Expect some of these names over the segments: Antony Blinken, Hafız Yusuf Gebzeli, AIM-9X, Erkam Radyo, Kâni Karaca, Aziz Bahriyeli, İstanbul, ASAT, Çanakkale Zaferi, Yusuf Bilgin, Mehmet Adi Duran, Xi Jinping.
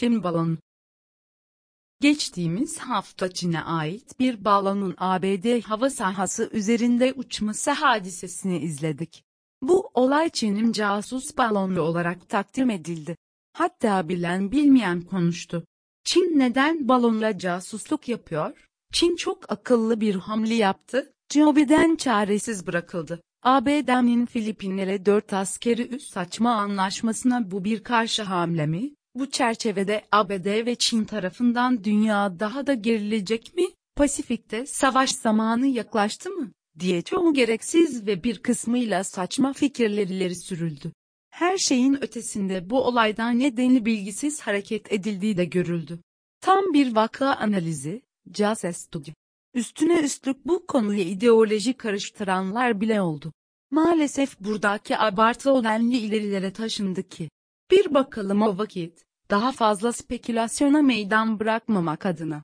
Çin balonu. Geçtiğimiz hafta Çin'e ait bir balonun ABD hava sahası üzerinde uçması hadisesini izledik. Bu olay Çin'in casus balonu olarak takdim edildi. Hatta bilen bilmeyen konuştu. Çin neden balonla casusluk yapıyor? Çin çok akıllı bir hamle yaptı. Joe Biden çaresiz bırakıldı. ABD'nin Filipinlere 4 askeri üs saçma anlaşmasına bu bir karşı hamle mi? Bu çerçevede ABD ve Çin tarafından dünya daha da gerilecek mi? Pasifik'te savaş zamanı yaklaştı mı? diye çoğu gereksiz ve bir kısmıyla saçma fikirler ileri sürüldü. Her şeyin ötesinde bu olaydan nedenli bilgisiz hareket edildiği de görüldü. Tam bir vaka analizi, casusluğu. Üstüne üstlük bu konuyu ideoloji karıştıranlar bile oldu. Maalesef buradaki abartı o denli ilerilere taşındı ki. Bir bakalım o vakit, daha fazla spekülasyona meydan bırakmamak adına.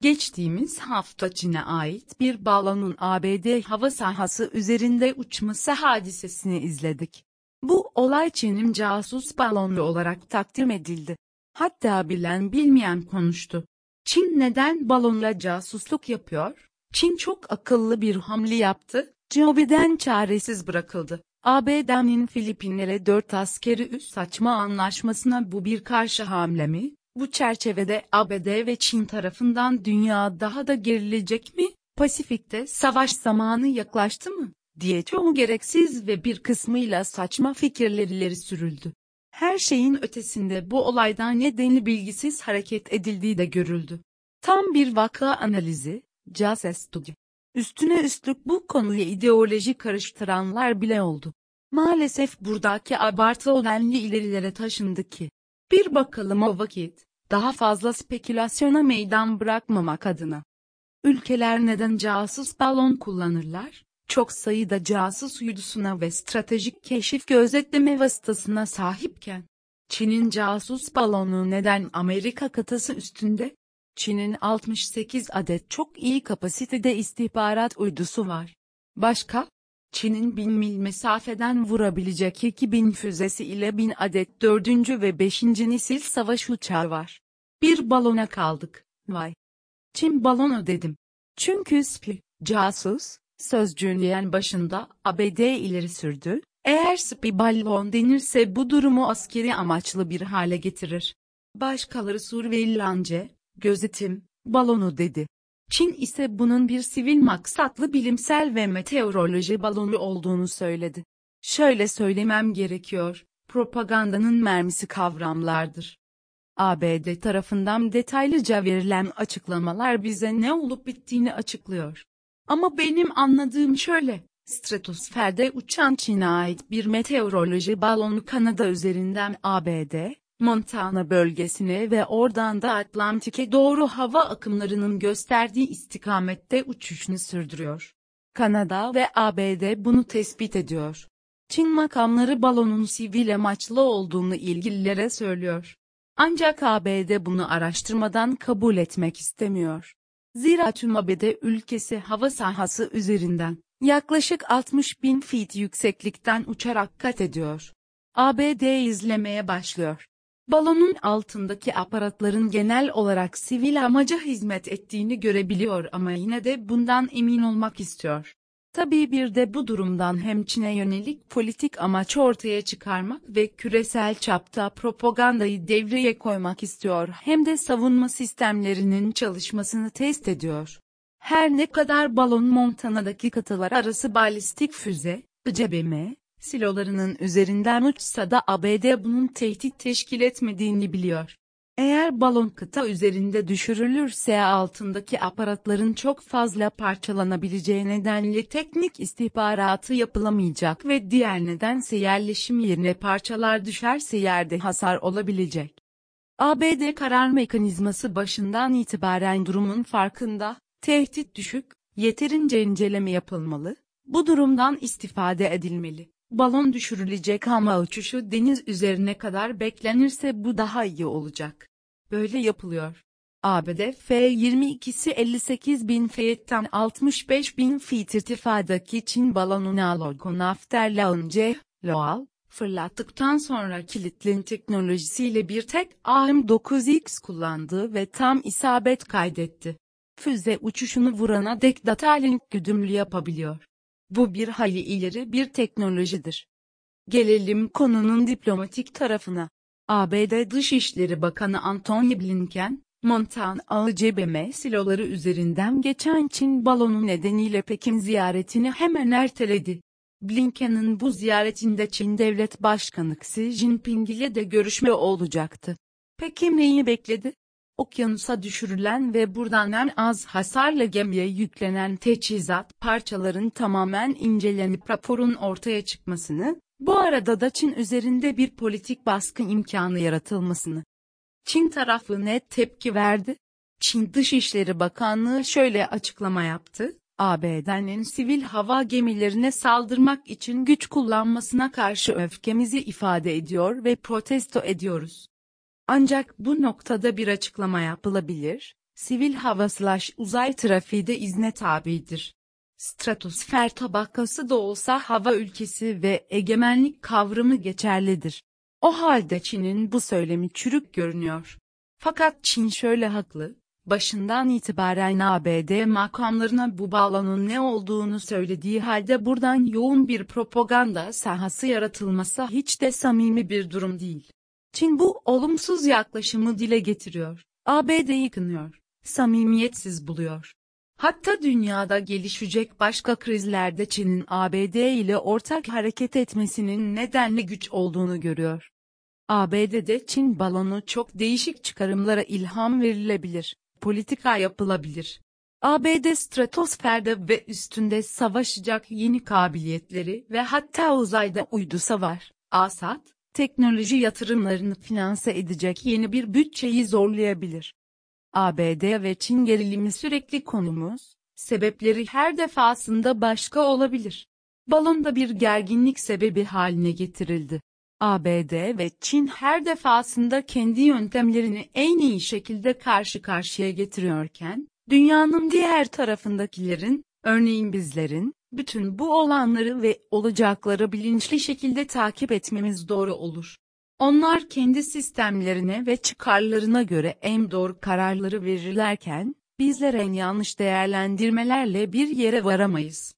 Geçtiğimiz hafta Çin'e ait bir balonun ABD hava sahası üzerinde uçması hadisesini izledik. Bu olay Çin'in casus balonu olarak takdim edildi. Hatta bilen bilmeyen konuştu. Çin neden balonla casusluk yapıyor? Çin çok akıllı bir hamle yaptı. Joe Biden çaresiz bırakıldı. ABD'nin Filipinlere 4 askeri üs saçma anlaşmasına bu bir karşı hamle mi? Bu çerçevede ABD ve Çin tarafından dünya daha da gerilecek mi? Pasifik'te savaş zamanı yaklaştı mı? diye çoğu gereksiz ve bir kısmıyla saçma fikirler ileri sürüldü. Her şeyin ötesinde bu olaydan nedenli bilgisiz hareket edildiği de görüldü. Tam bir vaka analizi, casusluğu. Üstüne üstlük bu konuyu ideoloji karıştıranlar bile oldu. Maalesef buradaki abartı o denli ilerilere taşındı ki. Bir bakalım o vakit, daha fazla spekülasyona meydan bırakmamak adına. Ülkeler neden casus balon kullanırlar? Çok sayıda casus uydusuna ve stratejik keşif gözetleme vasıtasına sahipken, Çin'in casus balonu neden Amerika kıtası üstünde? Çin'in 68 adet çok iyi kapasitede istihbarat uydusu var. Başka? Çin'in 1000 mil mesafeden vurabilecek 2000 füzesi ile 1000 adet 4. ve 5. nesil savaş uçağı var. Bir balona kaldık, vay. Çin balonu dedim. Çünkü spy, casus, sözcüğünün başında ABD ileri sürdü, eğer spy balon denirse bu durumu askeri amaçlı bir hale getirir. Başkaları surveillance, gözetim, balonu dedi. Çin ise bunun bir sivil maksatlı bilimsel ve meteoroloji balonu olduğunu söyledi. Şöyle söylemem gerekiyor, propagandanın mermisi kavramlardır. ABD tarafından detaylıca verilen açıklamalar bize ne olup bittiğini açıklıyor. Ama benim anladığım şöyle, stratosferde uçan Çin'e ait bir meteoroloji balonu Kanada üzerinden ABD, Montana bölgesine ve oradan da Atlantik'e doğru hava akımlarının gösterdiği istikamette uçuşunu sürdürüyor. Kanada ve ABD bunu tespit ediyor. Çin makamları balonun sivil amaçlı olduğunu ilgililere söylüyor. Ancak ABD bunu araştırmadan kabul etmek istemiyor. Zira tüm ABD ülkesi hava sahası üzerinden, yaklaşık 60.000 feet yükseklikten uçarak kat ediyor. ABD izlemeye başlıyor. Balonun altındaki aparatların genel olarak sivil amaca hizmet ettiğini görebiliyor ama yine de bundan emin olmak istiyor. Tabii bir de bu durumdan hem Çin'e yönelik politik amaç ortaya çıkarmak ve küresel çapta propagandayı devreye koymak istiyor hem de savunma sistemlerinin çalışmasını test ediyor. Her ne kadar balon Montana'daki kıtalar arası balistik füze, ICBM, silolarının üzerinden uçsa da ABD bunun tehdit teşkil etmediğini biliyor. Eğer balon kıta üzerinde düşürülürse altındaki aparatların çok fazla parçalanabileceği nedenle teknik istihbaratı yapılamayacak ve diğer nedense yerleşim yerine parçalar düşerse yerde hasar olabilecek. ABD karar mekanizması başından itibaren durumun farkında, tehdit düşük, yeterince inceleme yapılmalı, bu durumdan istifade edilmeli. Balon düşürülecek ama uçuşu deniz üzerine kadar beklenirse bu daha iyi olacak. Böyle yapılıyor. ABD F-22'si 58.000 feet'ten 65.000 feet irtifadaki Çin balonuna Logonaft Loal Fırlattıktan sonra kilitlin teknolojisiyle bir tek AIM-9X kullandı ve tam isabet kaydetti. Füze uçuşunu vurana dek data link güdümlü yapabiliyor. Bu bir hayli ileri bir teknolojidir. Gelelim konunun diplomatik tarafına. ABD Dışişleri Bakanı Antony Blinken, Montana CBM siloları üzerinden geçen Çin balonu nedeniyle Pekin ziyaretini hemen erteledi. Blinken'in bu ziyaretinde Çin Devlet Başkanı Xi Jinping ile de görüşme olacaktı. Peki neyi bekledi? Okyanusa düşürülen ve buradan en az hasarla gemiye yüklenen teçhizat parçaların tamamen incelenip raporun ortaya çıkmasını, bu arada da Çin üzerinde bir politik baskı imkanı yaratılmasını. Çin tarafı net tepki verdi. Çin Dışişleri Bakanlığı şöyle açıklama yaptı. ABD'nin sivil hava gemilerine saldırmak için güç kullanmasına karşı öfkemizi ifade ediyor ve protesto ediyoruz. Ancak bu noktada bir açıklama yapılabilir, sivil hava/uzay trafiği de izne tabidir. Stratosfer tabakası da olsa hava ülkesi ve egemenlik kavramı geçerlidir. O halde Çin'in bu söylemi çürük görünüyor. Fakat Çin şöyle haklı. Başından itibaren ABD makamlarına bu balonun ne olduğunu söylediği halde buradan yoğun bir propaganda sahası yaratılması hiç de samimi bir durum değil. Çin bu olumsuz yaklaşımı dile getiriyor, ABD'yi kınıyor, samimiyetsiz buluyor. Hatta dünyada gelişecek başka krizlerde Çin'in ABD ile ortak hareket etmesinin nedenli güç olduğunu görüyor. ABD'de Çin balonu çok değişik çıkarımlara ilham verilebilir. Politika yapılabilir. ABD stratosferde ve üstünde savaşacak yeni kabiliyetleri ve hatta uzayda uydusu var. ASAT, teknoloji yatırımlarını finanse edecek yeni bir bütçeyi zorlayabilir. ABD ve Çin gerilimi sürekli konumuz, sebepleri her defasında başka olabilir. Balonda bir gerginlik sebebi haline getirildi. ABD ve Çin her defasında kendi yöntemlerini en iyi şekilde karşı karşıya getiriyorken, dünyanın diğer tarafındakilerin, örneğin bizlerin, bütün bu olanları ve olacakları bilinçli şekilde takip etmemiz doğru olur. Onlar kendi sistemlerine ve çıkarlarına göre en doğru kararları verirlerken, bizler en yanlış değerlendirmelerle bir yere varamayız.